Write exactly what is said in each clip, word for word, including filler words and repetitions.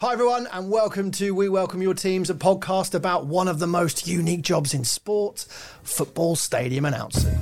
Hi everyone and welcome to We Welcome Your Teams, a podcast about one of the most unique jobs in sport, football stadium announcing.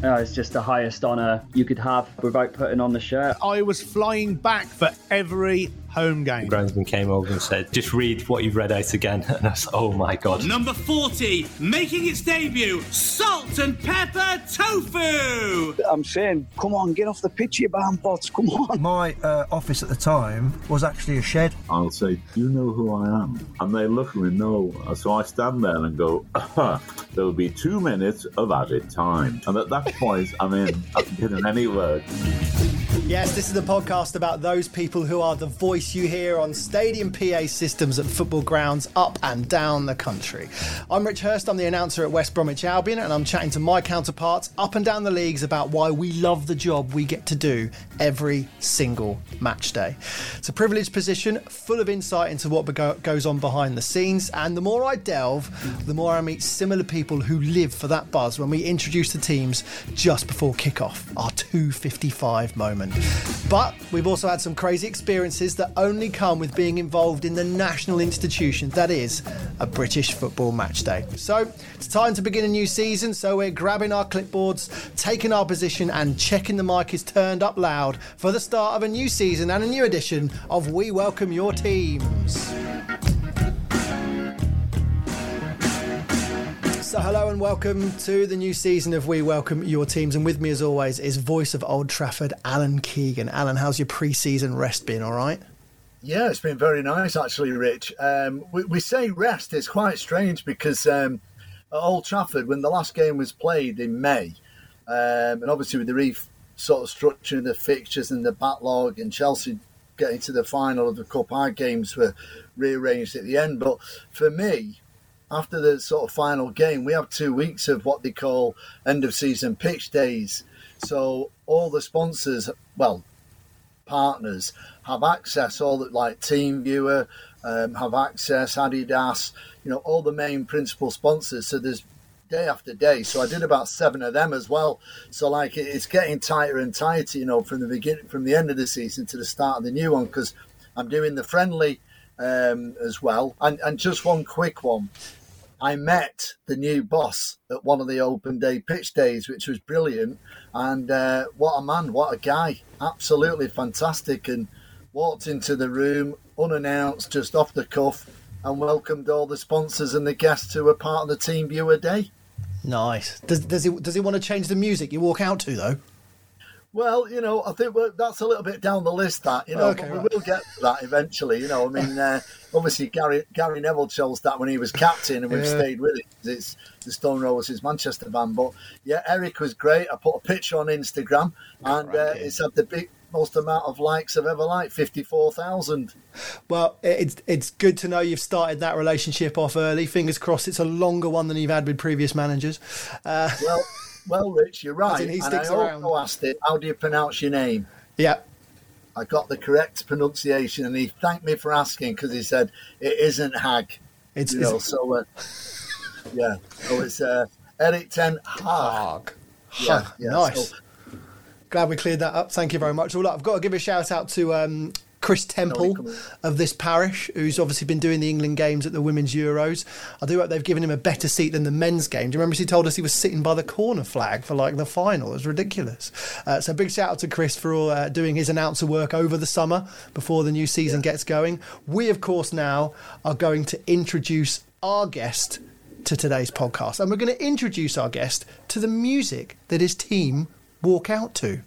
It's just the highest honour you could have without putting on the shirt. I was flying back for every home game. Groundsman came over and said, just read what you've read out again. And I said, oh my God. Number forty, making its debut, salt and pepper tofu. I'm saying, come on, get off the pitch, you bam bots, come on. My uh, office at the time was actually a shed. I'll say, you know who I am? And they look at me, no. So I stand there and go, uh-huh. There'll be two minutes of added time. And at that point, I'm in. I can get in any word. Yes, this is the podcast about those people who are the voice you hear on stadium P A systems at football grounds up and down the country. I'm Rich Hurst, I'm the announcer at West Bromwich Albion, and I'm chatting to my counterparts up and down the leagues about why we love the job we get to do every single match day. It's a privileged position, full of insight into what goes on behind the scenes, and the more I delve, the more I meet similar people who live for that buzz when we introduce the teams just before kickoff, our two fifty-five moment. But we've also had some crazy experiences that only come with being involved in the national institution that is a British football match day. So it's time to begin a new season, so we're grabbing our clipboards, taking our position and checking the mic is turned up loud for the start of a new season and a new edition of We Welcome Your Teams. So hello and welcome to the new season of We Welcome Your Teams, and with me as always is voice of Old Trafford, Alan Keegan. Alan, how's your pre-season rest been, all right? Yeah, it's been very nice actually, Rich. Um, we, we say rest, it's quite strange because um, at Old Trafford, when the last game was played in May, um, and obviously with the re- sort of structure of the fixtures and the backlog and Chelsea getting to the final of the Cup, our games were rearranged at the end. But for me, after the sort of final game, we have two weeks of what they call end-of-season pitch days. So all the sponsors, well, partners, have access, all the, like TeamViewer, um, have access, Adidas, you know, all the main principal sponsors. So there's day after day. So I did about seven of them as well. So, like, it's getting tighter and tighter, you know, from the beginning, from the end of the season to the start of the new one, because I'm doing the friendly um, as well. And, and just one quick one. I met the new boss at one of the open day pitch days, which was brilliant. And uh, what a man, what a guy. Absolutely fantastic. And walked into the room, unannounced, just off the cuff, and welcomed all the sponsors and the guests who were part of the Team Viewer Day. Nice. Does, does, he, does he want to change the music you walk out to, though? Well, you know, I think we're, that's a little bit down the list, that, you know, okay, but we right. will get to that eventually, you know. I mean, uh, obviously Gary Gary Neville chose that when he was captain, and we've yeah. stayed with it. It's the Stone Rollers, his Manchester band. But, yeah, Eric was great. I put a picture on Instagram, and right, uh, yeah. it's had the big... most amount of likes I've ever liked, fifty-four thousand. Well, it's it's good to know you've started that relationship off early. Fingers crossed it's a longer one than you've had with previous managers. Uh, well, well, Rich, you're right. And I also asked it, how do you pronounce your name? Yeah. I got the correct pronunciation, and he thanked me for asking because he said, it isn't Hag. It's, you know, it's... So, uh, yeah. So it's uh, Eric Ten Hag. Yeah, yeah, nice. So, glad we cleared that up. Thank you very much. All right, I've got to give a shout out to um, Chris Temple of this parish, who's obviously been doing the England games at the Women's Euros. I do hope they've given him a better seat than the men's game. Do you remember she told us he was sitting by the corner flag for like the final? It was ridiculous. Uh, so big shout out to Chris for all, uh, doing his announcer work over the summer before the new season yeah. gets going. We, of course, now are going to introduce our guest to today's podcast. And we're going to introduce our guest to the music that his team walk out to.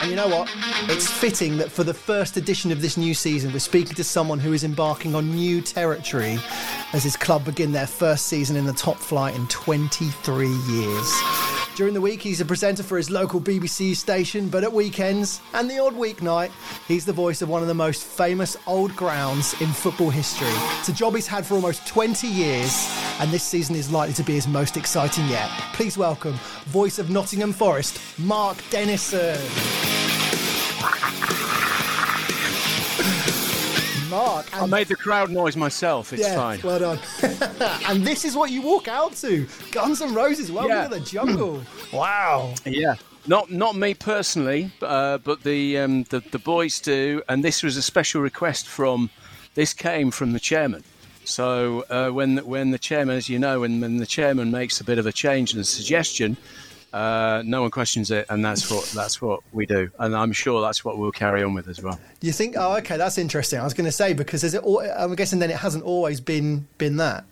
And you know what? It's fitting that for the first edition of this new season, we're speaking to someone who is embarking on new territory as his club begin their first season in the top flight in twenty-three years. During the week, he's a presenter for his local B B C station, but at weekends and the odd weeknight, he's the voice of one of the most famous old grounds in football history. It's a job he's had for almost twenty years, and this season is likely to be his most exciting yet. Please welcome voice of Nottingham Forest, Mark Dennison. Mark. And I made the crowd noise myself. It's yeah, fine. Well done. And this is what you walk out to. Guns N' Roses, Welcome yeah. to the Jungle. Wow. Yeah. Not not me personally, uh, but the, um, the the boys do. And this was a special request from. This came from the chairman. So uh, when when the chairman, as you know, when, when the chairman makes a bit of a change and a suggestion, uh, no one questions it, and that's what that's what we do, and I'm sure that's what we'll carry on with as well. You think? Oh, okay, that's interesting. I was going to say because is it? I'm guessing then it hasn't always been been that.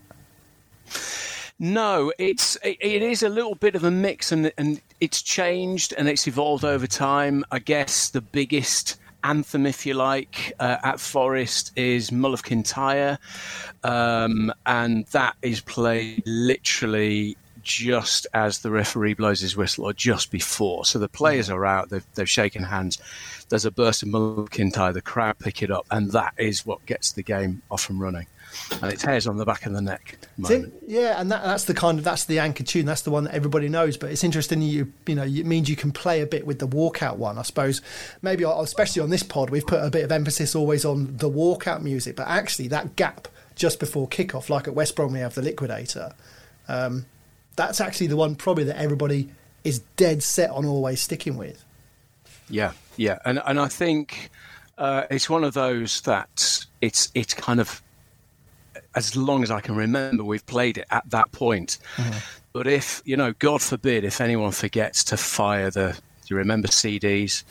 No, it's it, it is a little bit of a mix, and and it's changed and it's evolved over time. I guess the biggest anthem, if you like, uh, at Forest is Mull of Kintyre, um, and that is played literally just as the referee blows his whistle or just before. So the players are out, they've, they've shaken hands, there's a burst of Mull of Kintyre, the crowd pick it up, and that is what gets the game off and running. And it's hairs on the back of the neck moment. Yeah, and that, that's the kind of that's the anchor tune. That's the one that everybody knows. But it's interesting, you you know, it means you can play a bit with the walkout one, I suppose. Maybe especially on this pod, we've put a bit of emphasis always on the walkout music. But actually, that gap just before kickoff, like at West Brom, we have the Liquidator. Um, that's actually the one probably that everybody is dead set on always sticking with. Yeah, yeah, and and I think uh, it's one of those that it's it's kind of. As long as I can remember, we've played it at that point. Mm-hmm. But if, you know, God forbid, if anyone forgets to fire the, do you remember C Ds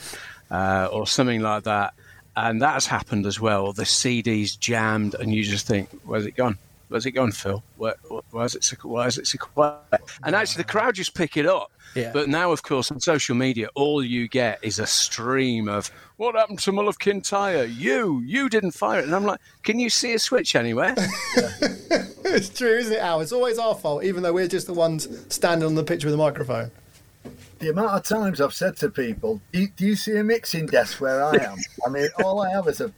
uh, or something like that? And that's happened as well. The C Ds jammed and you just think, where's it gone? Where's it gone, Phil? Where, why is it so, why is it so quiet? And actually the crowd just pick it up. Yeah. But now, of course, on social media, all you get is a stream of, what happened to Mull of Kintyre? You, you didn't fire it. And I'm like, can you see a switch anywhere? It's true, isn't it, Al? It's always our fault, even though we're just the ones standing on the pitch with a microphone. The amount of times I've said to people, do you, do you see a mixing desk where I am? I mean, all I have is a,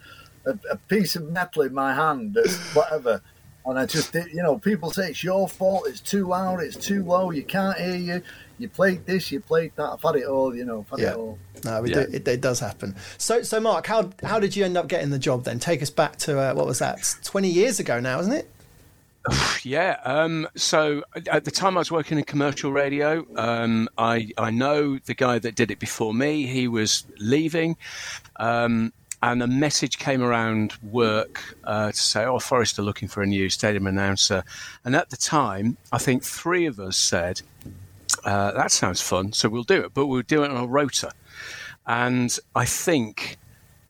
a, a piece of metal in my hand that's whatever. And I just, you know, people say it's your fault, it's too loud, it's too low, you can't hear you, you played this, you played that, I've had it all, you know, I've had yeah. it all. No, we yeah. do, it, it does happen. So, so Mark, how how did you end up getting the job then? Take us back to, uh, what was that, twenty years ago now, isn't it? Yeah, um, so at the time I was working in commercial radio, um, I, I know the guy that did it before me, he was leaving, um and a message came around work uh, to say, oh, Forest are looking for a new stadium announcer. And at the time, I think three of us said, uh, that sounds fun, so we'll do it. But we'll do it on a rota. And I think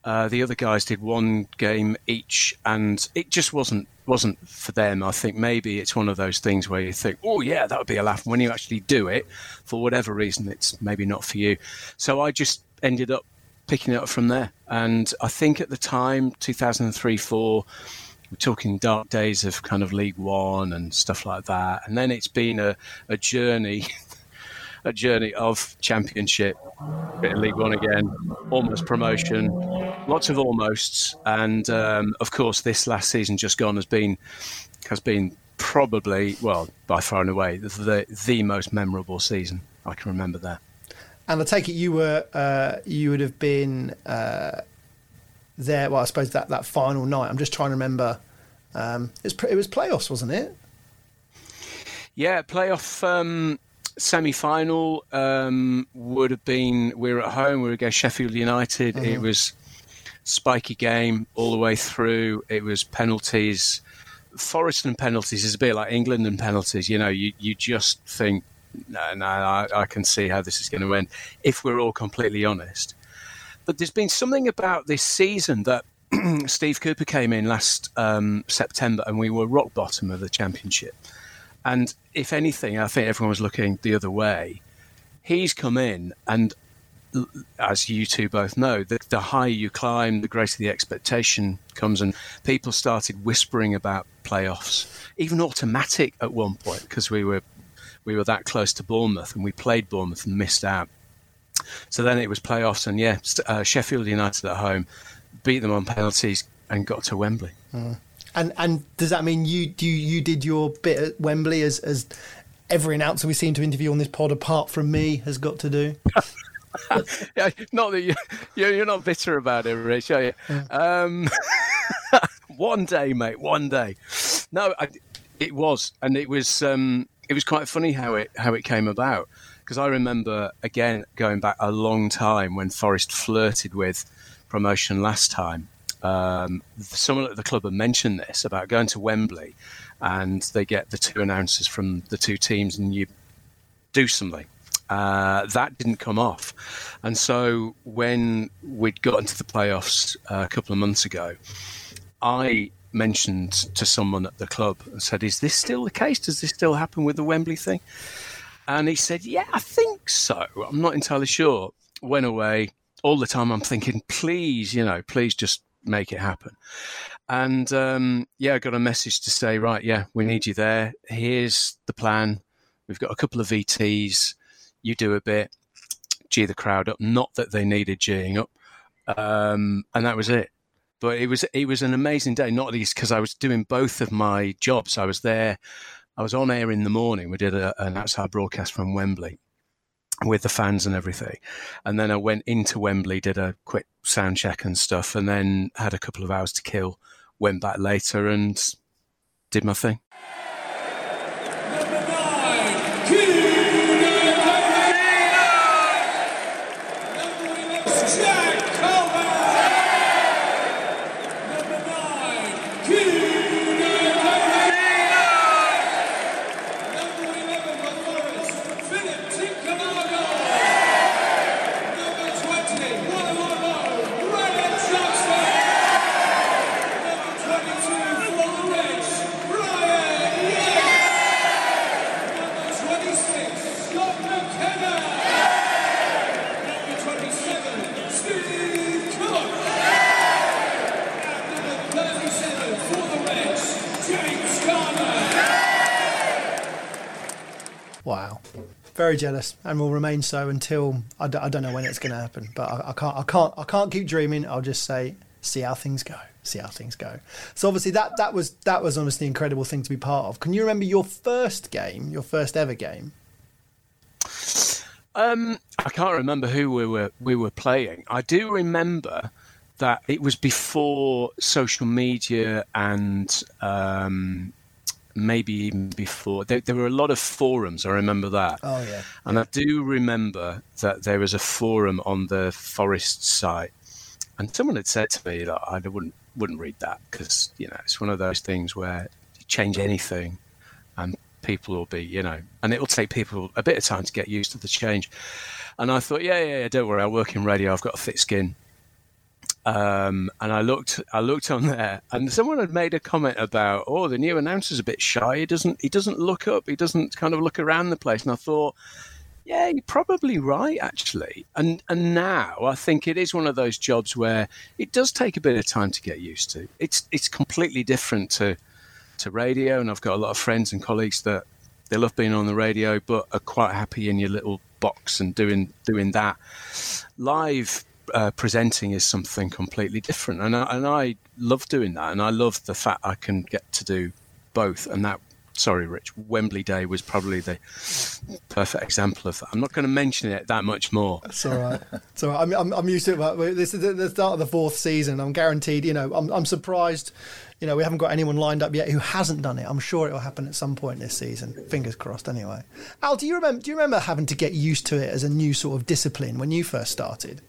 uh, the other guys did one game each, and it just wasn't wasn't for them. I think maybe it's one of those things where you think, oh, yeah, that would be a laugh. And when you actually do it, for whatever reason, it's maybe not for you. So I just ended up picking it up from there. And I think at the time, two thousand three, four, we're talking dark days of kind of League One and stuff like that. And then it's been a, a journey, a journey of Championship, bit of League One again, almost promotion, lots of almosts. And um, of course, this last season just gone has been, has been probably, well, by far and away, the, the most memorable season I can remember there. And I take it you were uh, you would have been uh, there. Well, I suppose that, that final night. I'm just trying to remember. Um, it was, it was playoffs, wasn't it? Yeah, playoff um, semi-final um, would have been. We were at home. We were against Sheffield United. Mm-hmm. It was spiky game all the way through. It was penalties. Forest and penalties is a bit like England and penalties. You know, you you just think. No, no, I, I can see how this is going to end, if we're all completely honest. But there's been something about this season that Steve Cooper came in last um, September and we were rock bottom of the Championship. And if anything, I think everyone was looking the other way. He's come in and, as you two both know, the, the higher you climb, the greater the expectation comes. And people started whispering about playoffs, even automatic at one point, because we were... We were that close to Bournemouth and we played Bournemouth and missed out. So then it was playoffs and, yeah, uh, Sheffield United at home, beat them on penalties and got to Wembley. Mm. And and does that mean you do you, you did your bit at Wembley as, as every announcer we seem to interview on this pod apart from me has got to do? Yeah, not that you, you're not bitter about it, Rich, are you? Yeah. Um, One day, mate. One day. No, I, it was, and it was um, it was quite funny how it how it came about, because I remember again going back a long time when Forest flirted with promotion last time. Um, someone at the club had mentioned this about going to Wembley, and they get the two announcers from the two teams, and you do something. Uh, that didn't come off. And so when we'd gotten to the playoffs uh, a couple of months ago, I mentioned to someone at the club and said, is this still the case? Does this still happen with the Wembley thing? And he said, yeah, I think so. I'm not entirely sure. Went away. All the time I'm thinking, please, you know, please just make it happen. And um, yeah, I got a message to say, right, yeah, we need you there. Here's the plan. We've got a couple of V Ts. You do a bit, gee the crowd up. Not that they needed geeing up, um, and that was it. But it was it was an amazing day. Not least because I was doing both of my jobs. I was there. I was on air in the morning. We did a, an outside broadcast from Wembley with the fans and everything, and then I went into Wembley, did a quick sound check and stuff, and then had a couple of hours to kill. Went back later and did my thing. Number nine, Keegan. Very jealous, and will remain so until I, d- I don't know when it's going to happen. But I, I can't, I can't, I can't keep dreaming. I'll just say, see how things go, see how things go. So obviously that that was that was honestly an incredible thing to be part of. Can you remember your first game, your first ever game? Um, I can't remember who we were we were playing. I do remember that it was before social media and. Um, Maybe even before. There, there were a lot of forums, I remember that. Oh, yeah. And I do remember that there was a forum on the Forest site. And someone had said to me that I wouldn't wouldn't read that because, you know, it's one of those things where you change anything and people will be, you know, and it will take people a bit of time to get used to the change. And I thought, yeah, yeah, yeah, don't worry, I work in radio, I've got a thick skin. Um, and I looked, I looked on there, and someone had made a comment about, "Oh, the new announcer's a bit shy. He doesn't, he doesn't look up. He doesn't kind of look around the place." And I thought, "Yeah, you're probably right, actually." And and now I think it is one of those jobs where it does take a bit of time to get used to. It's it's completely different to to radio, and I've got a lot of friends and colleagues that they love being on the radio, but are quite happy in your little box and doing doing that live. Uh, presenting is something completely different, and I, and I love doing that, and I love the fact I can get to do both. And that, sorry, Rich, Wembley Day was probably the perfect example of that. I'm not going to mention it that much more. It's all right. It's all right. I'm, I'm, I'm used to it. This is the start of the fourth season. I'm guaranteed. You know, I'm, I'm surprised. You know, we haven't got anyone lined up yet who hasn't done it. I'm sure it will happen at some point this season. Fingers crossed. Anyway, Al, do you remember? Do you remember having to get used to it as a new sort of discipline when you first started?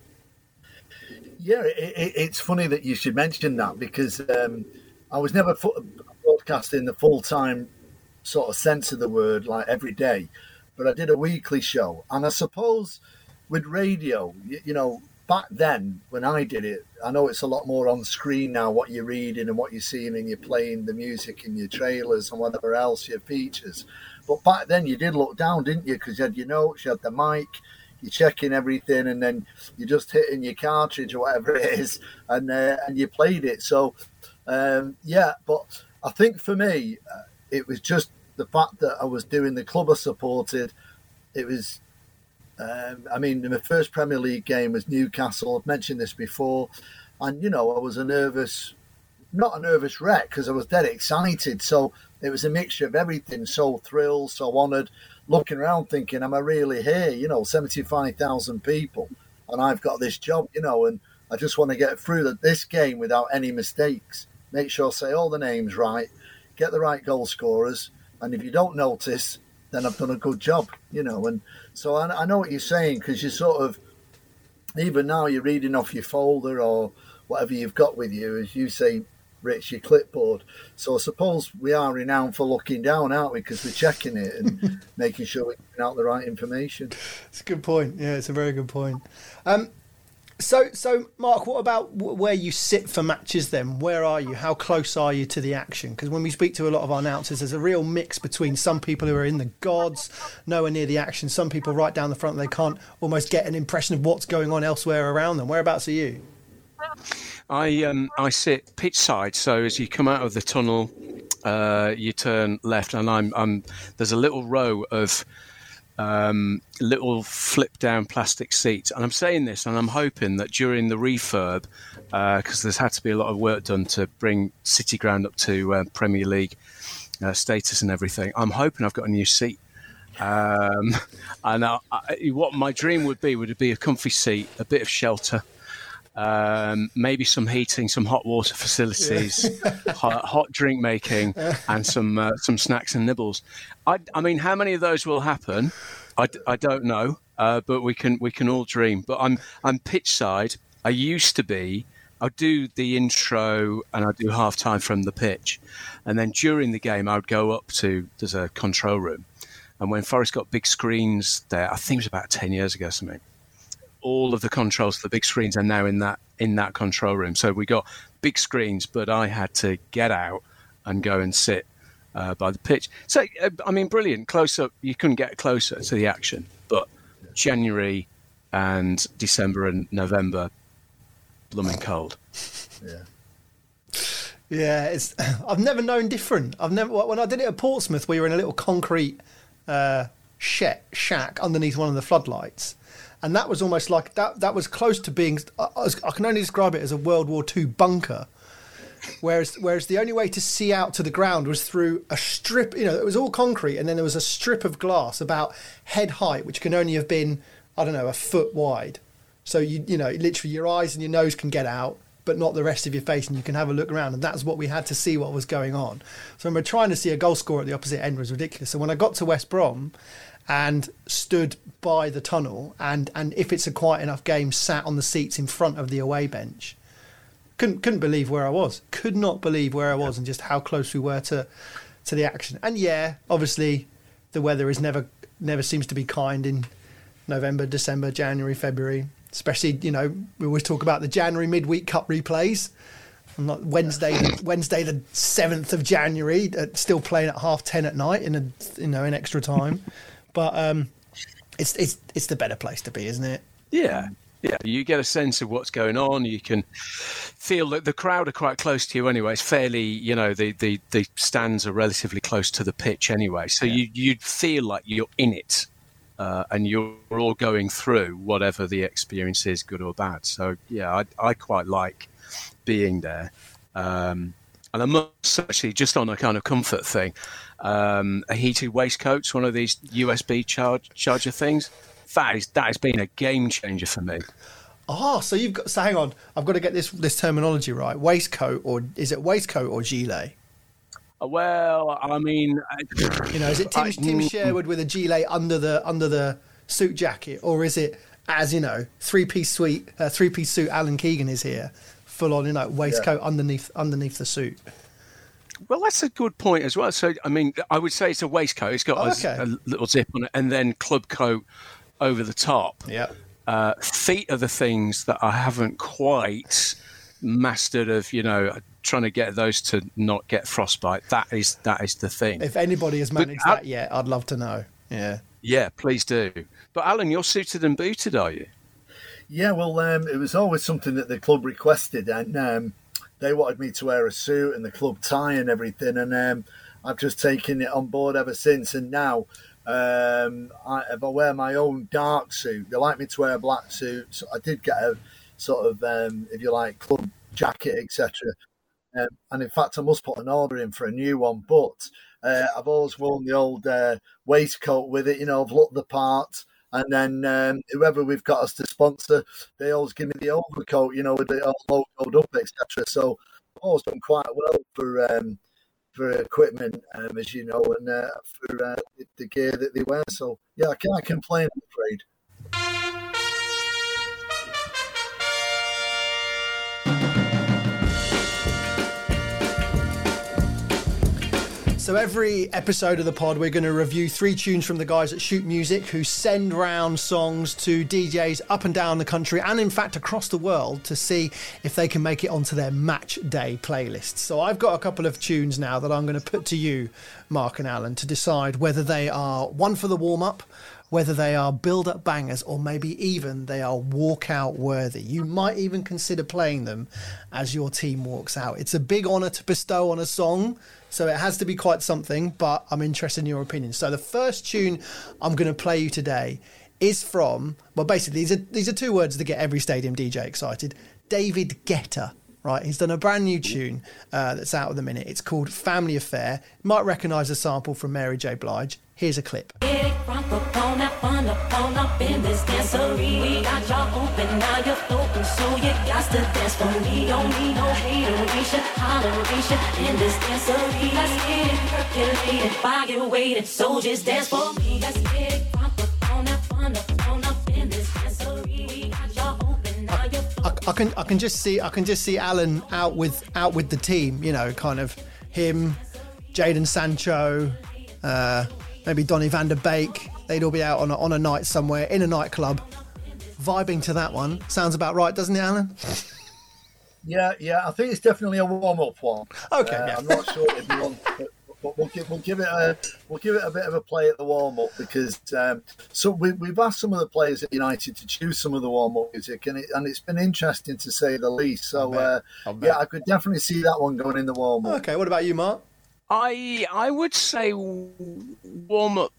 Yeah, it, it, it's funny that you should mention that because um, I was never fo- broadcasting the full-time sort of sense of the word, like every day, but I did a weekly show. And I suppose with radio, you, you know, back then when I did it, I know it's a lot more on screen now, what you're reading and what you're seeing and you're playing the music and your trailers and whatever else, your features. But back then you did look down, didn't you? Because you had your notes, you had the mic. You're checking everything, and then you're just hitting your cartridge or whatever it is, and uh, and you played it. So, um, yeah, but I think for me, uh, it was just the fact that I was doing the club I supported. It was, um, I mean, my first Premier League game was Newcastle. I've mentioned this before. And, you know, I was a nervous, not a nervous wreck, because I was dead excited. So it was a mixture of everything, so thrilled, so honoured. Looking around thinking, am I really here? You know, seventy-five thousand people, and I've got this job, you know, and I just want to get through this game without any mistakes. make sure, say all the names right, get the right goal scorers, and if you don't notice, then I've done a good job, you know. And so I, I know what you're saying, because you sort of, even now you're reading off your folder or whatever you've got with you, as you say, Rich, your clipboard. So I suppose we are renowned for looking down, aren't we? Because we're checking it and making sure we're getting out the right information. It's a good point. Yeah, it's a very good point. Um, so, so Mark, what about where you sit for matches then? Where are you? How close are you to the action? Because when we speak to a lot of our announcers, there's a real mix between some people who are in the gods, nowhere near the action. Some people right down the front, they can't almost get an impression of what's going on elsewhere around them. Whereabouts are you? I um, I sit pitch side, so as you come out of the tunnel, uh, you turn left, and I'm I'm there's a little row of um, little flip down plastic seats, and I'm saying this, and I'm hoping that during the refurb, because uh, there's had to be a lot of work done to bring City Ground up to uh, Premier League uh, status and everything. I'm hoping I've got a new seat. Um, and I, I, what my dream would be would be a comfy seat, a bit of shelter. Um, maybe some heating, some hot water facilities, yeah. hot, hot drink making, and some uh, some snacks and nibbles. I, I mean, how many of those will happen? I, I don't know, uh, but we can we can all dream. But I'm I'm pitch side. I used to be. I do the intro and I do half time from the pitch, and then during the game I would go up to there's a control room, and when Forest got big screens there, I think it was about ten years ago, something. All of the controls for the big screens are now in that in that control room. So we got big screens, but I had to get out and go and sit uh, by the pitch. So, uh, I mean, brilliant. Close up, you couldn't get closer to the action. But January and December and November, blooming cold. Yeah. Yeah, it's. I've never known different. I've never. When I did it at Portsmouth, we were in a little concrete uh, shack underneath one of the floodlights. And that was almost like that. That was close to being. I, I can only describe it as a World War Two bunker, whereas whereas the only way to see out to the ground was through a strip. You know, it was all concrete, and then there was a strip of glass about head height, which can only have been, I don't know, a foot wide. So you you know, literally your eyes and your nose can get out, but not the rest of your face, and you can have a look around. And that's what we had to see what was going on. So when we're trying to see a goal scorer at the opposite end was ridiculous. So when I got to West Brom. And stood by the tunnel, and, and if it's a quiet enough game, sat on the seats in front of the away bench. Couldn't couldn't believe where I was. Could not believe where I was, and just how close we were to, to the action. And yeah, obviously, the weather is never never seems to be kind in November, December, January, February. Especially, you know, we always talk about the January midweek cup replays. I'm not Wednesday, Wednesday the seventh of January, uh, still playing at half ten at night in a you know in extra time. But um, it's it's it's the better place to be, isn't it? Yeah, yeah. You get a sense of what's going on. You can feel that the crowd are quite close to you anyway. It's fairly, you know, the, the, the stands are relatively close to the pitch anyway. So yeah. you you'd feel like you're in it, uh, and you're all going through whatever the experience is, good or bad. So yeah, I I quite like being there. Um, and I must actually, just on a kind of comfort thing. Um, a heated waistcoat's one of these U S B charge, charger things. That is that has been a game changer for me. Oh, so you've got. So hang on, I've got to get this this terminology right. Waistcoat, or is it waistcoat or gilet? Well, I mean, I, you know, is it Tim, I, Tim Sherwood with a gilet under the under the suit jacket, or is it as you know, three piece suit, uh, three piece suit? Alan Keegan is here, full on, you know, waistcoat yeah. underneath underneath the suit. Well, that's a good point as well. So, I mean, I would say it's a waistcoat. It's got oh, okay. a, a little zip on it, and then club coat over the top. Yeah. Uh, feet are the things that I haven't quite mastered. Of you know, trying to get those to not get frostbite. That is that is the thing. If anybody has managed but, that yet, I'd love to know. Yeah. Yeah, please do. But Alan, you're suited and booted, are you? Yeah. Well, um, it was always something that the club requested, and. Um, They wanted me to wear a suit and the club tie and everything, and um, I've just taken it on board ever since. And now, um, I, if I wear my own dark suit, they like me to wear a black suit. So I did get a sort of, um, if you like, club jacket, et cetera. Um, and in fact, I must put an order in for a new one. But uh, I've always worn the old uh, waistcoat with it. You know, I've looked the part. And then um, whoever we've got us to sponsor, they always give me the overcoat, you know, with it all logoed up, et cetera. So Paul's done quite well for um, for equipment, um, as you know, and uh, for uh, the gear that they wear. So, yeah, I can't complain, I'm afraid. So every episode of the pod, we're going to review three tunes from the guys at Shoot Music, who send round songs to D Js up and down the country and, in fact, across the world to see if they can make it onto their match day playlists. So I've got a couple of tunes now that I'm going to put to you, Mark and Alan, to decide whether they are one for the warm-up, whether they are build-up bangers, or maybe even they are walk-out worthy. You might even consider playing them as your team walks out. It's a big honour to bestow on a song, so it has to be quite something, but I'm interested in your opinion. So the first tune I'm going to play you today is from, well, basically, these are, these are two words that get every stadium D J excited. David Guetta, right? He's done a brand new tune uh, that's out at the minute. It's called Family Affair. You might recognise a sample from Mary J. Blige. Here's a clip. I, I can I can just see I can just see Alan out with out with the team, you know, kind of him, Jadon Sancho, uh, maybe Donny van der Beek. They'd all be out on a, on a night somewhere in a nightclub, vibing to that one. Sounds about right, doesn't it, Alan? Yeah, yeah. I think it's definitely a warm-up one. Okay, uh, yeah. I'm not sure if you want, but, but we'll give we'll give it a we'll give it a bit of a play at the warm-up, because um, so we, we've asked some of the players at United to choose some of the warm-up music, and it and it's been interesting to say the least. So I'll uh, I'll yeah, bet. I could definitely see that one going in the warm-up. Okay, what about you, Mark? I I would say warm-up.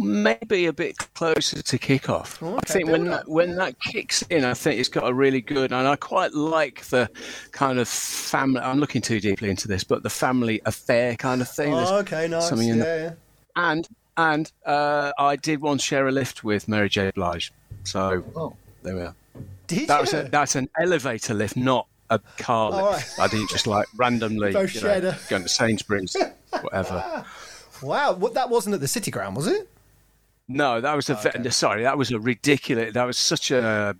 Maybe a bit closer to kick-off. Oh, okay. I think when that, when that kicks in, I think it's got a really good, and I quite like the kind of family, I'm looking too deeply into this, but the family affair kind of thing. There's oh, okay, nice. Something in yeah, yeah. And, and uh, I did once share a lift with Mary J. Blige. So oh. there we are. Did that you? Was a, that's an elevator lift, not a car lift. Right. I didn't just like randomly you know, going to Sainsbury's, whatever. Wow, what, that wasn't at the City Ground, was it? No, that was a oh, okay. sorry. That was a ridiculous. That was such a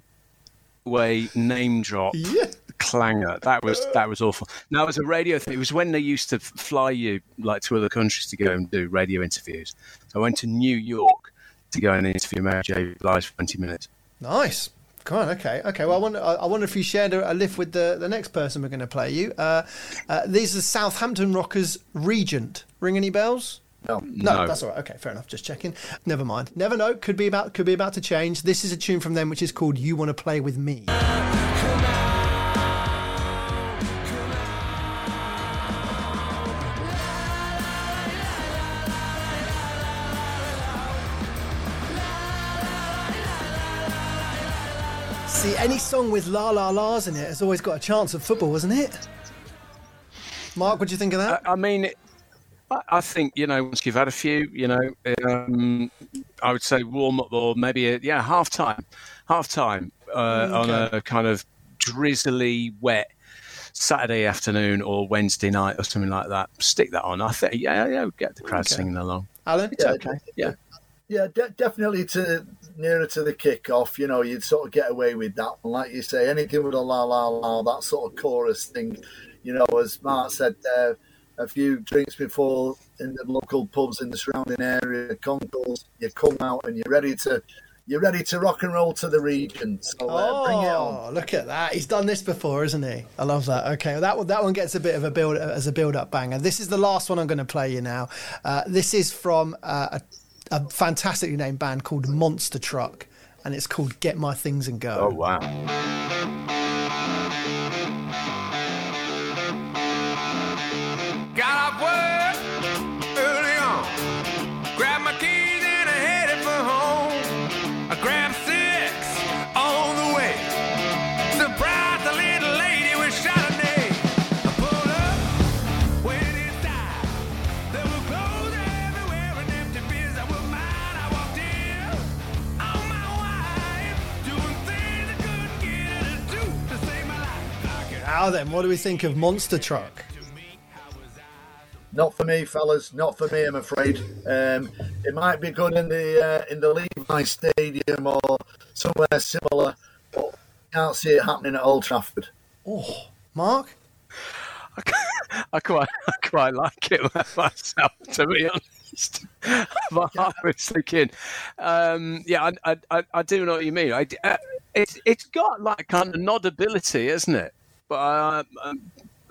way name drop yeah. clanger. That was that was awful. No, it was a radio thing. It was when they used to fly you like to other countries to go and do radio interviews. So I went to New York to go and interview Mary J. Blige for twenty minutes. Nice. God, okay, okay. Well, I wonder. I wonder if you shared a, a lift with the the next person we're going to play you. Uh, uh, these are Southampton Rockers. Regent. Ring any bells? No. no, no, that's all right. Okay, fair enough. Just checking. Never mind. Never know. Could be about. Could be about to change. This is a tune from them, which is called "You Want to Play with Me." See, any song with la la la's in it has always got a chance of football, hasn't it? Mark, what do you think of that? I, I mean. It- I think, you know, once you've had a few, you know, um, I would say warm up or maybe, a, yeah, half time, half time uh, okay. on a kind of drizzly, wet Saturday afternoon or Wednesday night or something like that. Stick that on. I think, yeah, yeah, we'd get the crowd okay. singing along. Alan? It's yeah, okay. Yeah. Yeah, de- definitely to nearer to the kick-off, you know, you'd sort of get away with that one. Like you say, anything with a la, la, la, that sort of chorus thing, you know, as Mark said there, uh, a few drinks before in the local pubs in the surrounding area, concourse, you come out and you're ready to you're ready to rock and roll to the region. So oh, uh, bring it on. Look at that. He's done this before, isn't he? I love that. Okay, well, that one that one gets a bit of a build as a build-up banger. This is the last one I'm going to play you now. Uh, this is from uh, a, a fantastically named band called Monster Truck, and it's called Get My Things and Go. Oh, wow. Got up work early on, grabbed my keys and I headed for home. I grabbed six on the way, surprised the little lady with Chardonnay. I pulled up, waited inside, there were clothes everywhere and empty beers. I was mine, I walked in on my wife, doing things I couldn't get Now then, what do we think of Monster Truck? Not for me, fellas. Not for me, I'm afraid. Um, it might be good in the uh, in the Levi Stadium or somewhere similar, but I can't see it happening at Old Trafford. Oh, Mark? I, I quite I quite like it myself, to be honest. But I was thinking, um, yeah, I, I I do know what you mean. I, uh, it's it's got like kind of nodability, isn't it? But I. Uh, um,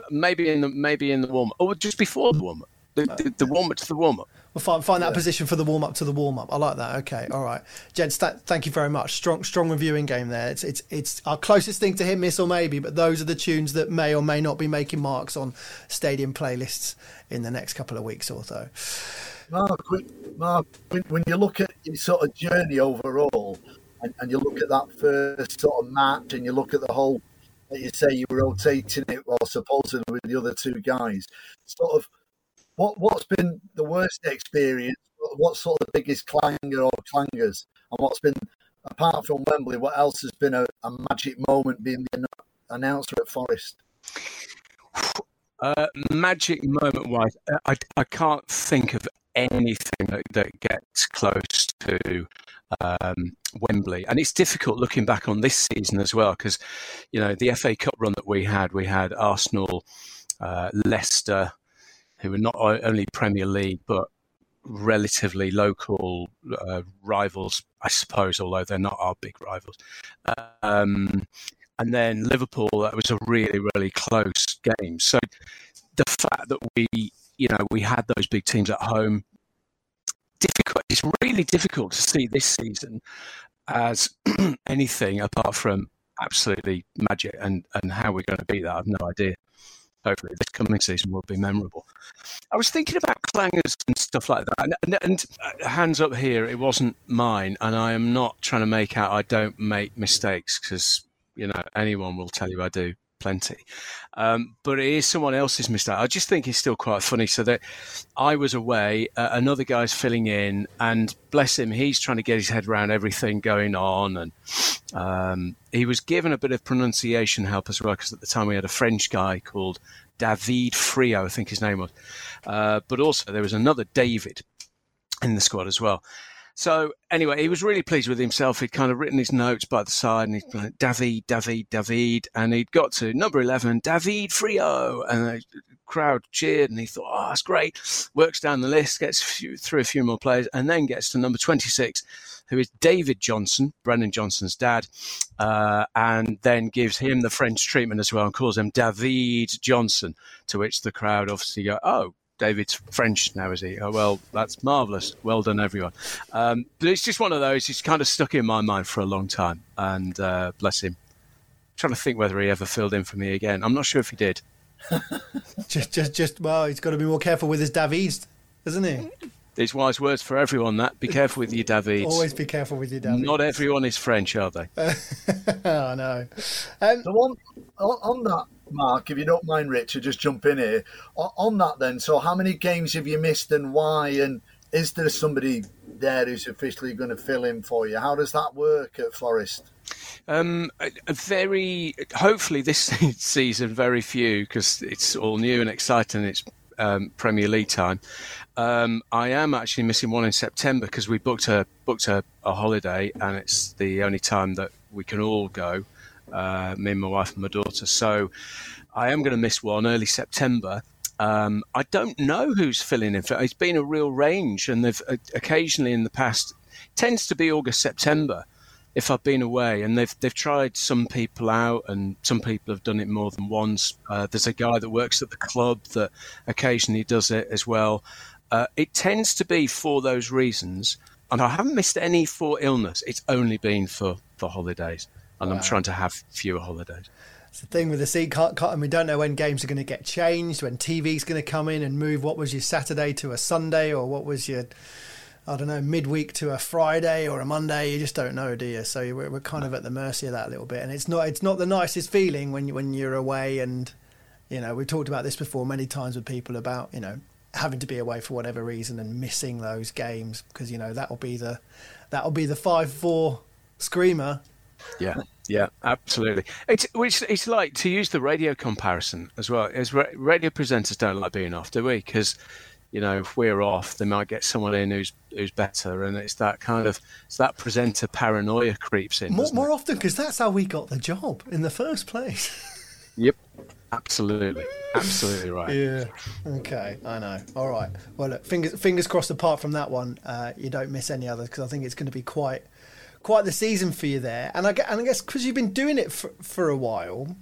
Maybe in the maybe in the warm up, or just before the warm up, the, the, the warm up to the warm up. We'll find find that yeah. position for the warm up to the warm up. I like that. Okay, all right, gents. That, thank you very much. Strong strong reviewing game there. It's it's it's our closest thing to hit miss or maybe, but those are the tunes that may or may not be making marks on stadium playlists in the next couple of weeks or so. Mark, Mark, when you look at your sort of journey overall, and, and you look at that first sort of match, and you look at the whole. You say you were rotating it, or supposedly with the other two guys. Sort of, what what's been the worst experience? What's sort of the biggest clanger or clangers? And what's been, apart from Wembley, what else has been a, a magic moment being the announcer at Forest? Uh, magic moment wise, I, I can't think of anything that, that gets close to um, Wembley. And it's difficult looking back on this season as well, because, you know, the F A Cup run that we had, we had Arsenal, uh, Leicester, who were not only Premier League, but relatively local uh, rivals, I suppose, although they're not our big rivals. Um, and then Liverpool, that was a really, really close game. So the fact that we... You know, we had those big teams at home. Difficult. It's really difficult to see this season as anything apart from absolutely magic, and, and how we're going to beat that, I've no idea. Hopefully this coming season will be memorable. I was thinking about clangers and stuff like that. And, and, and hands up here, it wasn't mine. And I am not trying to make out I don't make mistakes because, you know, anyone will tell you I do. Plenty, um, but it is someone else's mistake. I just think it's still quite funny. So that I was away, uh, another guy's filling in, and bless him, he's trying to get his head around everything going on, and um, he was given a bit of pronunciation help as well, because at the time we had a French guy called David Frio, I think his name was, uh, but also there was another David in the squad as well. So anyway, he was really pleased with himself. He'd kind of written his notes by the side, and he'd like, David, David, David. And he'd got to number eleven, David Frio. And the crowd cheered, and he thought, oh, that's great. Works down the list, gets through a few more players, and then gets to number twenty-six, who is David Johnson, Brendan Johnson's dad, uh, and then gives him the French treatment as well and calls him David Johnson, to which the crowd obviously go, oh, David's French now, is he? Oh, well, that's marvellous. Well done, everyone. Um, but it's just one of those. It's kind of stuck in my mind for a long time. And uh, bless him. I'm trying to think whether he ever filled in for me again. I'm not sure if he did. just, just, just. Well, he's got to be more careful with his Davids, isn't he? These wise words for everyone, that. Be careful with your Davids. Always be careful with your Davids. Not everyone is French, are they? Oh, no. Um, the one, on that, Mark, if you don't mind, Richard, just jump in here. On that then, so how many games have you missed and why? And is there somebody there who's officially going to fill in for you? How does that work at Forest? Um, a, a very, hopefully this season, very few, because it's all new and exciting. It's um, Premier League time. Um, I am actually missing one in September because we booked a booked a, a holiday, and it's the only time that we can all go. Uh, me and my wife and my daughter. So I am going to miss one early September. Um, I don't know who's filling in. It's been a real range, and they've occasionally in the past tends to be August, September if I've been away, and they've they've tried some people out, and some people have done it more than once. Uh, there's a guy that works at the club that occasionally does it as well. Uh, it tends to be for those reasons, and I haven't missed any for illness. It's only been for, for holidays. And wow. I'm trying to have fewer holidays. It's the thing with the sea, can't, can't, and we don't know when games are going to get changed, when T V's going to come in and move what was your Saturday to a Sunday, or what was your, I don't know, midweek to a Friday or a Monday. You just don't know, do you? So we're, we're kind of at the mercy of that a little bit. And it's not it's not the nicest feeling when, when you're away. And, you know, we've talked about this before many times with people about, you know, having to be away for whatever reason and missing those games because, you know, that'll be the that'll be the five four screamer Yeah, yeah, absolutely. It's which it's like, to use the radio comparison as well, is radio presenters don't like being off, do we? Because, you know, if we're off, they might get someone in who's who's better, and it's that kind of it's that presenter paranoia creeps in more, more often, because that's how we got the job in the first place. Yep. Absolutely, absolutely right. Yeah. Okay, I know. All right. Well, look, fingers fingers crossed. Apart from that one, uh, you don't miss any others, because I think it's going to be quite quite the season for you there. And I and I guess because you've been doing it for, for a while,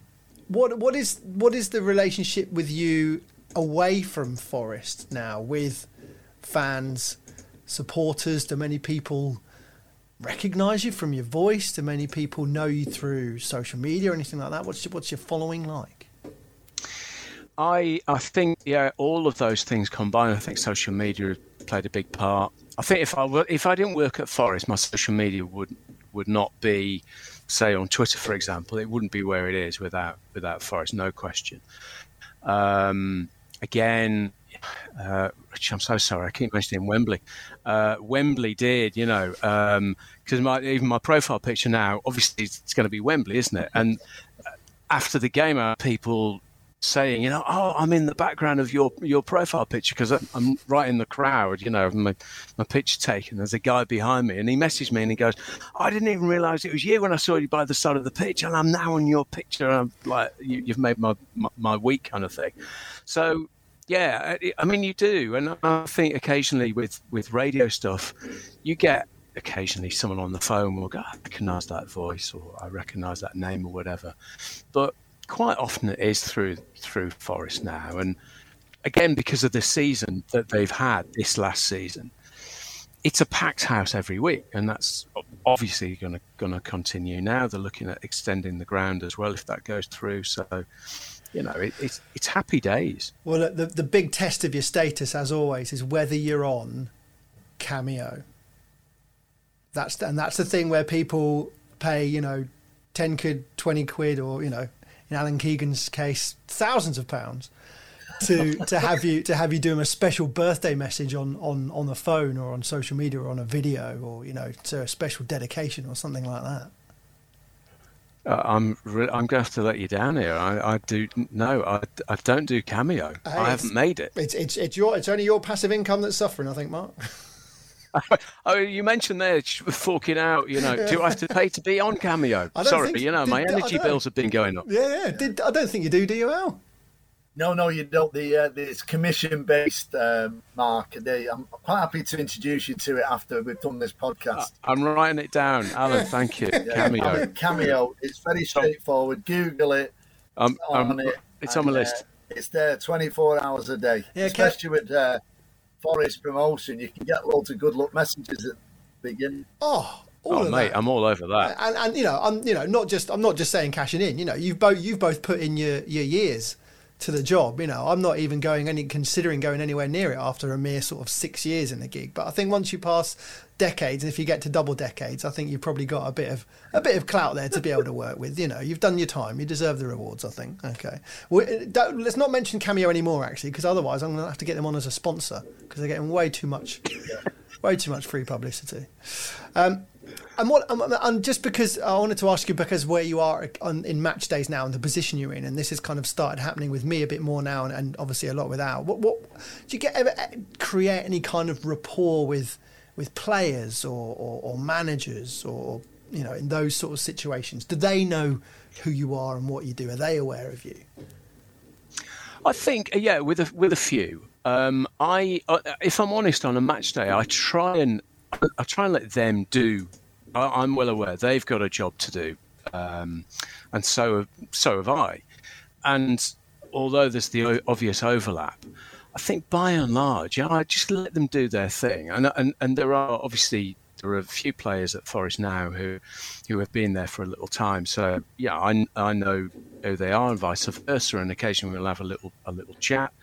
what what is what is the relationship with you away from Forest now, with fans, supporters? Do many people recognise you from your voice? Do many people know you through social media or anything like that? What's your, what's your following like? I I think, yeah, all of those things combined. I think social media played a big part. I think if I were, if I didn't work at Forest, my social media would would not be, say, on Twitter, for example. It wouldn't be where it is without without Forest, no question. Um, again, uh, Rich, I'm so sorry. I keep mentioning Wembley. Uh, Wembley did, you know, because um, my even my profile picture now, obviously, it's going to be Wembley, isn't it? And after the game, people saying, you know, oh, I'm in the background of your, your profile picture because I'm right in the crowd, you know, my, my picture taken. There's a guy behind me and he messaged me and he goes, I didn't even realise it was you when I saw you by the side of the pitch, and I'm now on your picture, and I'm like, you, you've made my, my, my week kind of thing. So, yeah, I mean, you do. And I think occasionally with, with radio stuff, you get occasionally someone on the phone will go, I recognise that voice, or I recognise that name, or whatever. But quite often it is through through Forest now, and again, because of the season that they've had this last season, it's a packed house every week, and that's obviously going to going to continue now. They're looking at extending the ground as well if that goes through, so you know it, it's it's happy days. Well, look, the the big test of your status, as always, is whether you're on Cameo. That's and that's the thing where people pay, you know, ten quid, twenty quid, or you know, in Alan Keegan's case, thousands of pounds to to have you to have you do him a special birthday message on, on, on the phone or on social media or on a video, or you know, to a special dedication or something like that. Uh, I'm re- I'm going to have to let you down here. I, I do no, I, I don't do Cameo. Hey, I haven't made it. It's it's it's your it's only your passive income that's suffering, I think, Mark. Oh, you mentioned there forking out. You know, do I have to pay to be on Cameo? Sorry, so. you know, did, my energy bills have been going up. Yeah, yeah. Did, I don't think you do. Do you, Al? No, no, you don't. The, uh, the it's commission based, um, Mark. They, I'm quite happy to introduce you to it after we've done this podcast. I'm writing it down, Alan. Thank you. Yeah, Cameo. I mean, Cameo. It's very straightforward. Google it. Um, on um it, it's and, on my list. Uh, it's there twenty-four hours a day, yeah, especially Kev- with. Uh, Forest promotion, you can get loads of good luck messages at the beginning. Oh, all oh of mate, that. I'm all over that. And, and you know, I'm you know not just I'm not just saying cashing in. You know, you've both you've both put in your, your years to the job. You know, I'm not even going any considering going anywhere near it after a mere sort of six years in the gig. But I think once you pass decades, and if you get to double decades, I think you've probably got a bit of a bit of clout there to be able to work with. You know, you've done your time, you deserve the rewards, I think. Okay, well, don't, let's not mention Cameo anymore, actually, because otherwise I'm going to have to get them on as a sponsor, because they're getting way too much, way too much free publicity. Um, and what? And, and just because I wanted to ask you, because where you are on, in match days now and the position you're in, and this has kind of started happening with me a bit more now, and, and obviously a lot with Al. What? What? Do you get ever create any kind of rapport with? with players or, or, or managers, or, you know, in those sort of situations? Do they know who you are and what you do? Are they aware of you? I think, yeah, with a, with a few. Um, I, if I'm honest, on a match day, I try and I try and let them do. I, I'm well aware they've got a job to do, um, and so so have I. And although there's the obvious overlap, I think by and large, yeah, I just let them do their thing. And, and and there are obviously there are a few players at Forest now who who have been there for a little time. So yeah, I, I know who they are, and vice versa. And occasionally we'll have a little a little chat.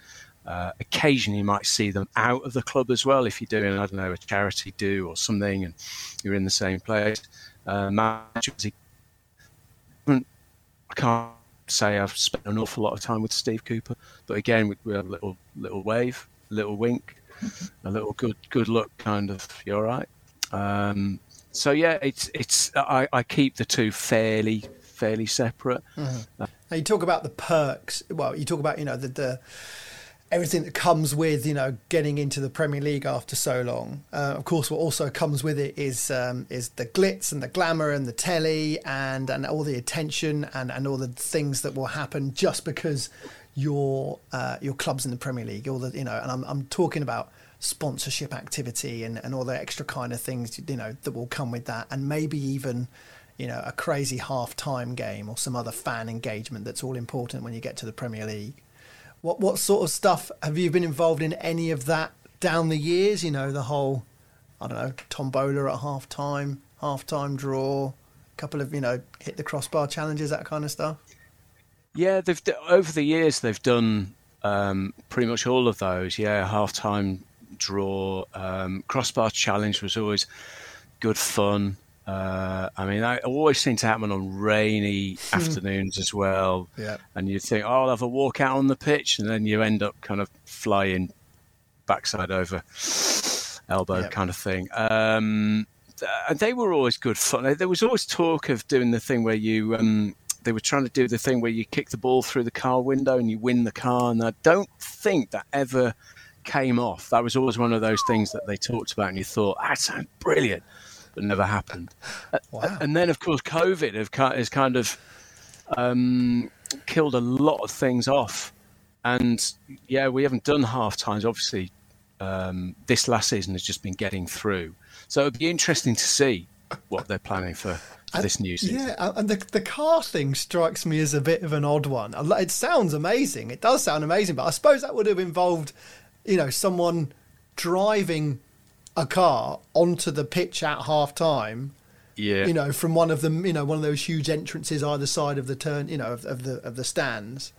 Uh, occasionally you might see them out of the club as well, if you're doing, I don't know, a charity do or something, and you're in the same place. Um, I can't say I've spent an awful lot of time with Steve Cooper, but again, we, we have a little little wave, a little wink, a little good good luck kind of, you're all right. Um, so yeah, it's it's I, I keep the two fairly fairly separate. Mm-hmm. Now you talk about the perks. Well, you talk about you know the, the everything that comes with you know getting into the Premier League after so long. Uh, of course, what also comes with it is um, is the glitz and the glamour and the telly and and all the attention and and all the things that will happen just because your uh, your club's in the Premier League. All the you know, and I'm I'm talking about sponsorship activity and, and all the extra kind of things you know that will come with that, and maybe even you know a crazy half-time game or some other fan engagement that's all important when you get to the Premier League. What what sort of stuff have you been involved in? Any of that down the years? You know the whole I don't know tombola at half-time, half-time draw, a couple of you know hit the crossbar challenges, that kind of stuff. Yeah, they've over the years they've done um, pretty much all of those. Yeah, half-time draw, um, crossbar challenge was always good fun. Uh, I mean, that always seemed to happen on rainy afternoons as well. Yeah. And you think, oh, I'll have a walk out on the pitch, and then you end up kind of flying backside over elbow yep. kind of thing. Um, and they were always good fun. There was always talk of doing the thing where you, um, they were trying to do the thing where you kick the ball through the car window and you win the car. And I don't think that ever came off. That was always one of those things that they talked about and you thought that sounds brilliant, but never happened. Wow. And then of course COVID has kind of um killed a lot of things off, and yeah we haven't done half times obviously. Um this last season has just been getting through, so it'd be interesting to see what they're planning for and, this new season. Yeah, and the the car thing strikes me as a bit of an odd one. It sounds amazing, it does sound amazing, but I suppose that would have involved you know, someone driving a car onto the pitch at half time. Yeah. You know, from one of them, you know, one of those huge entrances either side of the turn, you know, of, of the of the stands.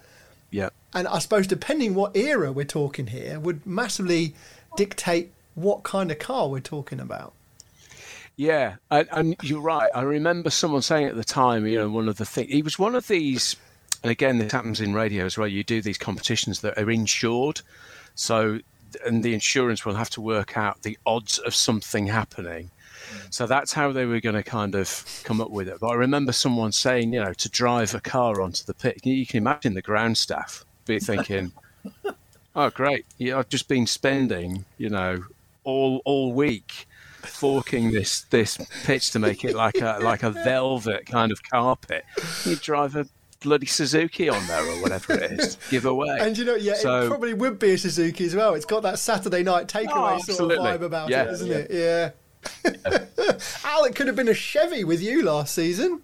Yeah. And I suppose depending what era we're talking here would massively dictate what kind of car we're talking about. Yeah, and, and you're right. I remember someone saying at the time, you know, one of the things he was one of these, and again, this happens in radio as well. You do these competitions that are insured. So, and the insurance will have to work out the odds of something happening. So that's how they were going to kind of come up with it. But I remember someone saying, you know, to drive a car onto the pitch, you can imagine the ground staff be thinking, oh, great. Yeah, I've just been spending, you know, all all week forking this, this pitch to make it like a, like a velvet kind of carpet. You drive a bloody Suzuki on there or whatever it is give away, and you know yeah so, it probably would be a Suzuki as well. It's got that Saturday Night Takeaway oh, sort of vibe about yeah, it doesn't yeah. it yeah, yeah. Al, it could have been a Chevy with you last season.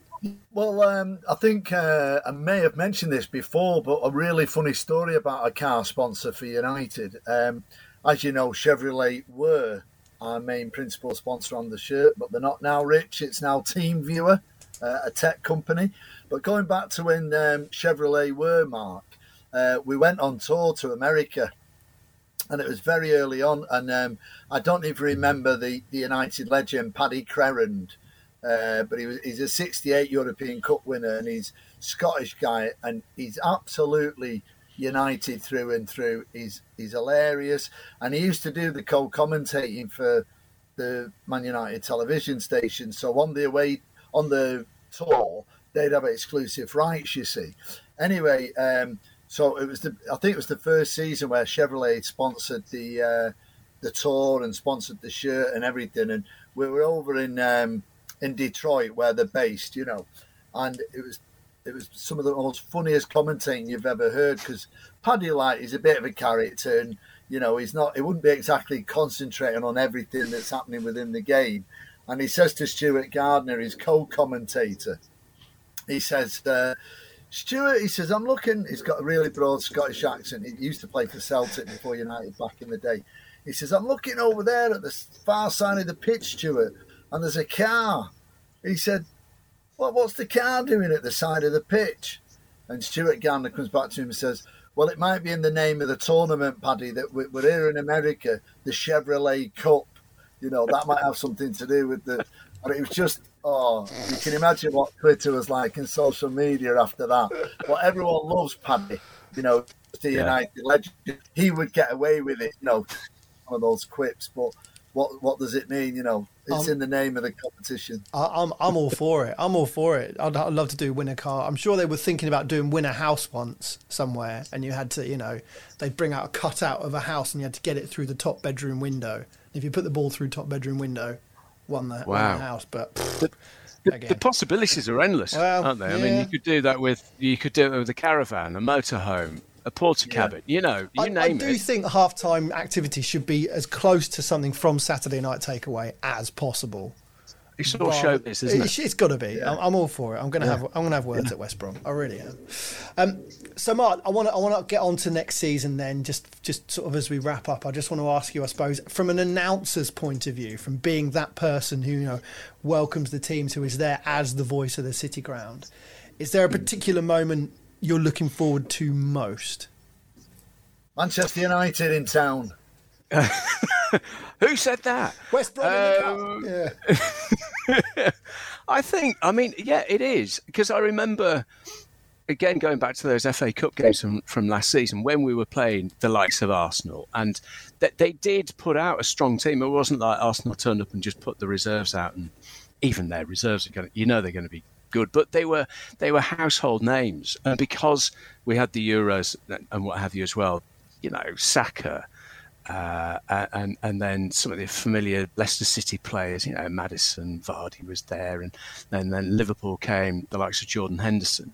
Well, um, I think uh, I may have mentioned this before, but a really funny story about a car sponsor for United. Um, as you know, Chevrolet were our main principal sponsor on the shirt, but they're not now, Rich. It's now TeamViewer, uh, a tech company. But going back to when um, Chevrolet were, Mark, uh, we went on tour to America, and it was very early on. And um, I don't even remember the, the United legend, Paddy Crerand, uh, but he was, he's a sixty-eight European Cup winner, and he's a Scottish guy, and he's absolutely United through and through. He's, he's hilarious. And he used to do the co-commentating for the Man United television station. So on the away, on the tour, they'd have exclusive rights, you see. Anyway, um, so it was the I think it was the first season where Chevrolet sponsored the uh, the tour and sponsored the shirt and everything. And we were over in um, in Detroit where they're based, you know. And it was it was some of the most funniest commentating you've ever heard, because Paddy Light is a bit of a character, and you know he's not. He wouldn't be exactly concentrating on everything that's happening within the game. And he says to Stuart Gardner, his co-commentator. He says, uh, Stuart, he says, I'm looking. He's got a really broad Scottish accent. He used to play for Celtic before United back in the day. He says, I'm looking over there at the far side of the pitch, Stuart, and there's a car. He said, well, what's the car doing at the side of the pitch? And Stuart Gardner comes back to him and says, well, it might be in the name of the tournament, Paddy, that we're here in America, the Chevrolet Cup. You know, that might have something to do with the... And it was just, oh, you can imagine what Twitter was like and social media after that. But everyone loves Paddy, you know, the yeah. United legend. He would get away with it, you know, one of those quips. But what what does it mean? You know, it's um, in the name of the competition. I, I'm I'm all for it. I'm all for it. I'd, I'd love to do win a car. I'm sure they were thinking about doing win a house once somewhere, and you had to, you know, they'd bring out a cutout of a house and you had to get it through the top bedroom window. If you put the ball through top bedroom window, won the, wow. won the house. But pfft, the, the possibilities are endless, well, aren't they? Yeah. I mean, you could do that with you could do it with a caravan, a motorhome, a porter cabin, yeah. you know, you I, name it. I do it. think halftime activity should be as close to something from Saturday Night Takeaway as possible. It's all showbiz, isn't it? It's, it's got to be. Yeah. I'm, I'm all for it. I'm gonna yeah. have I'm gonna have words yeah. at West Brom. I really am. Um, so Mark, I want to I want to get on to next season then. Just just sort of as we wrap up, I just want to ask you, I suppose, from an announcer's point of view, from being that person who, you know, welcomes the teams, who is there as the voice of the City Ground, is there a particular moment you're looking forward to most? Manchester United in town. Who said that? West Brom. Um, yeah. I think, I mean, yeah, it is. Because I remember, again, going back to those F A Cup games from, from last season when we were playing the likes of Arsenal, and that they did put out a strong team. It wasn't like Arsenal turned up and just put the reserves out, and even their reserves are going to, you know, they're going to be good, but they were they were household names. And because we had the Euros and what have you as well, you know, Saka, Uh, and and then some of the familiar Leicester City players, you know, Maddison, Vardy was there, and, and then Liverpool came, the likes of Jordan Henderson.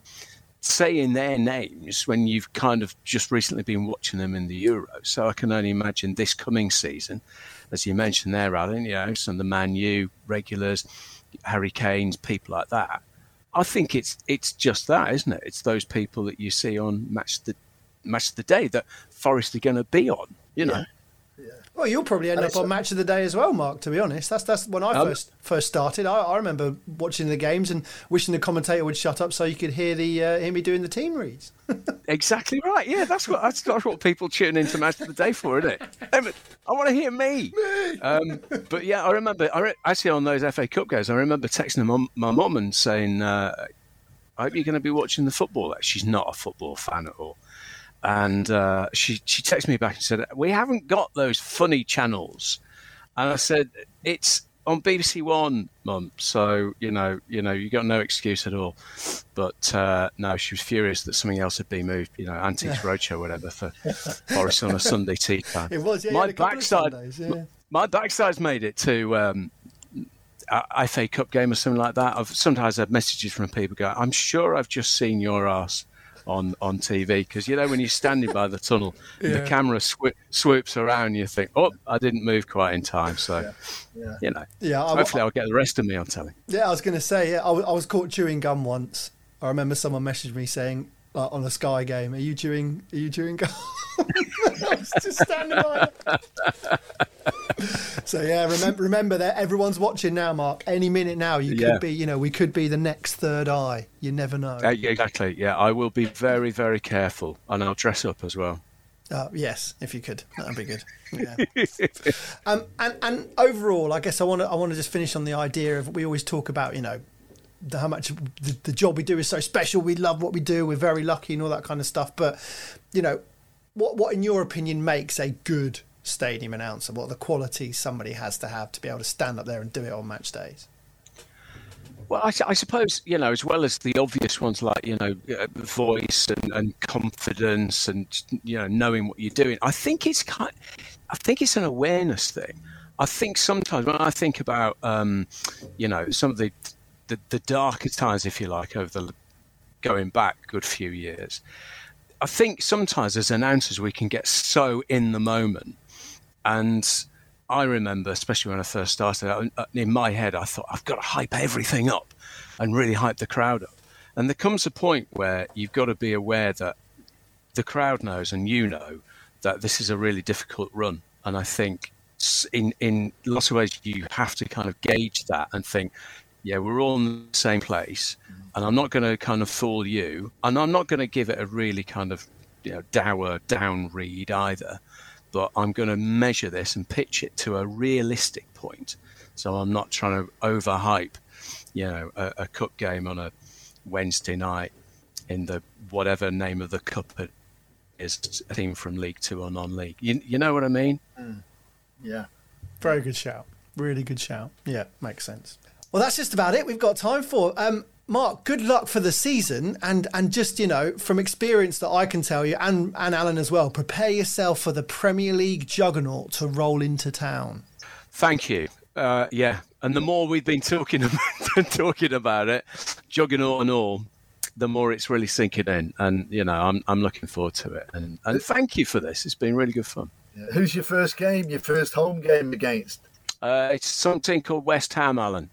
Saying their names when you've kind of just recently been watching them in the Euros. So I can only imagine this coming season, as you mentioned there, Alan, you know, some of the Man U regulars, Harry Kane's, people like that. I think it's it's just that, isn't it? It's those people that you see on Match the Match of the Day that Forest are going to be on, you know. Yeah. Yeah. Well, you'll probably end and up on Match of the Day as well, Mark, to be honest. That's that's when I um, first first started. I, I remember watching the games and wishing the commentator would shut up so you could hear the uh, hear me doing the team reads. Exactly right. Yeah, that's what that's, that's what people tune into Match of the Day for, isn't it? I want to hear me. me. Um, but yeah, I remember I re- actually on those F A Cup games, I remember texting my, my mum and saying, uh, I hope you're going to be watching the football. She's not a football fan at all. And uh, she, she texted me back and said, we haven't got those funny channels. And I said, it's on B B C One, Mum. So, you know, you know, you got no excuse at all. But uh, no, she was furious that something else had been moved, you know, Antiques Roadshow, whatever, for Boris on a Sunday tea time. It was, yeah. My backside, Sundays, yeah. my, my backside's made it to um, a F A Cup game or something like that. I've sometimes had messages from people going, I'm sure I've just seen your ass on on T V, because you know when you're standing by the tunnel and yeah. the camera sw- swoops around, you think, oh, I didn't move quite in time, so yeah. Yeah. you know yeah, hopefully I, I'll get the rest of me on telly. Yeah, I was going to say yeah, I, w- I was caught chewing gum once. I remember someone messaged me saying, like, on a Sky game, are you chewing are you chewing gum? I was just standing by so yeah remember, remember that everyone's watching now, Mark. Any minute now you yeah. could be, you know, we could be the next Third Eye. You never know. Uh, yeah, exactly. Yeah, I will be very, very careful, and I'll dress up as well. Uh, yes, if you could, that'd be good. Yeah. um, and and overall, I guess I want to I want to just finish on the idea of, we always talk about, you know, the, how much the, the job we do is so special. We love what we do. We're very lucky and all that kind of stuff. But you know, what what in your opinion makes a good stadium announcer? What are the qualities somebody has to have to be able to stand up there and do it on match days? Well, I, I suppose, you know, as well as the obvious ones like, you know, voice and, and confidence and, you know, knowing what you're doing, I think it's kind of, I think it's an awareness thing. I think sometimes when I think about, um, you know, some of the, the, the darker times, if you like, over the going back a good few years, I think sometimes as announcers we can get so in the moment. And I remember, especially when I first started, in my head, I thought, I've got to hype everything up and really hype the crowd up. And there comes a point where you've got to be aware that the crowd knows, and you know, that this is a really difficult run. And I think in, in lots of ways, you have to kind of gauge that and think, yeah, we're all in the same place, and I'm not going to kind of fool you, and I'm not going to give it a really kind of, you know, dour, down read either. But I'm going to measure this and pitch it to a realistic point. So I'm not trying to overhype, you know, a, a cup game on a Wednesday night in the whatever name of the cup is, a team from League Two or non-league. You, you know what I mean? Mm. Yeah. Very good shout. Really good shout. Yeah, makes sense. Well, that's just about it we've got time for. Um, Mark, good luck for the season. And, and just, you know, from experience that I can tell you, and, and Alan as well, prepare yourself for the Premier League juggernaut to roll into town. Thank you. Uh, yeah. And the more we've been talking about, talking about it, juggernaut and all, the more it's really sinking in. And, you know, I'm I'm looking forward to it. And, and thank you for this. It's been really good fun. Yeah. Who's your first game, your first home game against? Uh, it's something called West Ham, Alan.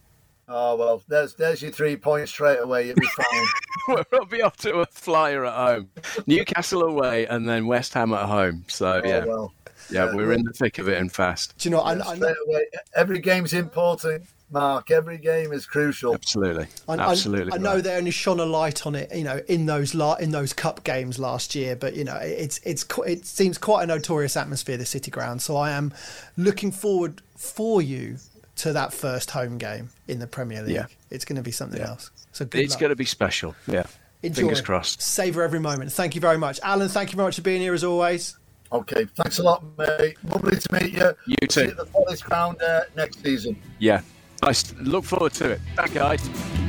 Oh, well, there's there's your three points straight away. You'll be fine. We'll be off to a flyer at home. Newcastle away and then West Ham at home. So, oh, yeah. Well. Yeah, yeah, we're in the thick of it and fast. Do you know, I, I, straight away, every game's important, Mark. Every game is crucial. Absolutely. I, Absolutely. I, I know right. They only shone a light on it, you know, in those la- in those cup games last year. But, you know, it's it's it seems quite a notorious atmosphere, the City Ground. So I am looking forward for you to that first home game in the Premier League. Yeah. It's going to be something yeah. else. So good It's luck. Going to be special. Yeah. Enjoy. Fingers crossed. Savour every moment. Thank you very much. Alan, thank you very much for being here as always. Okay, thanks a lot, mate. Lovely to meet you. You too. See you at the Forest Ground uh, next season. Yeah, I nice. Look forward to it. Thank you, guys.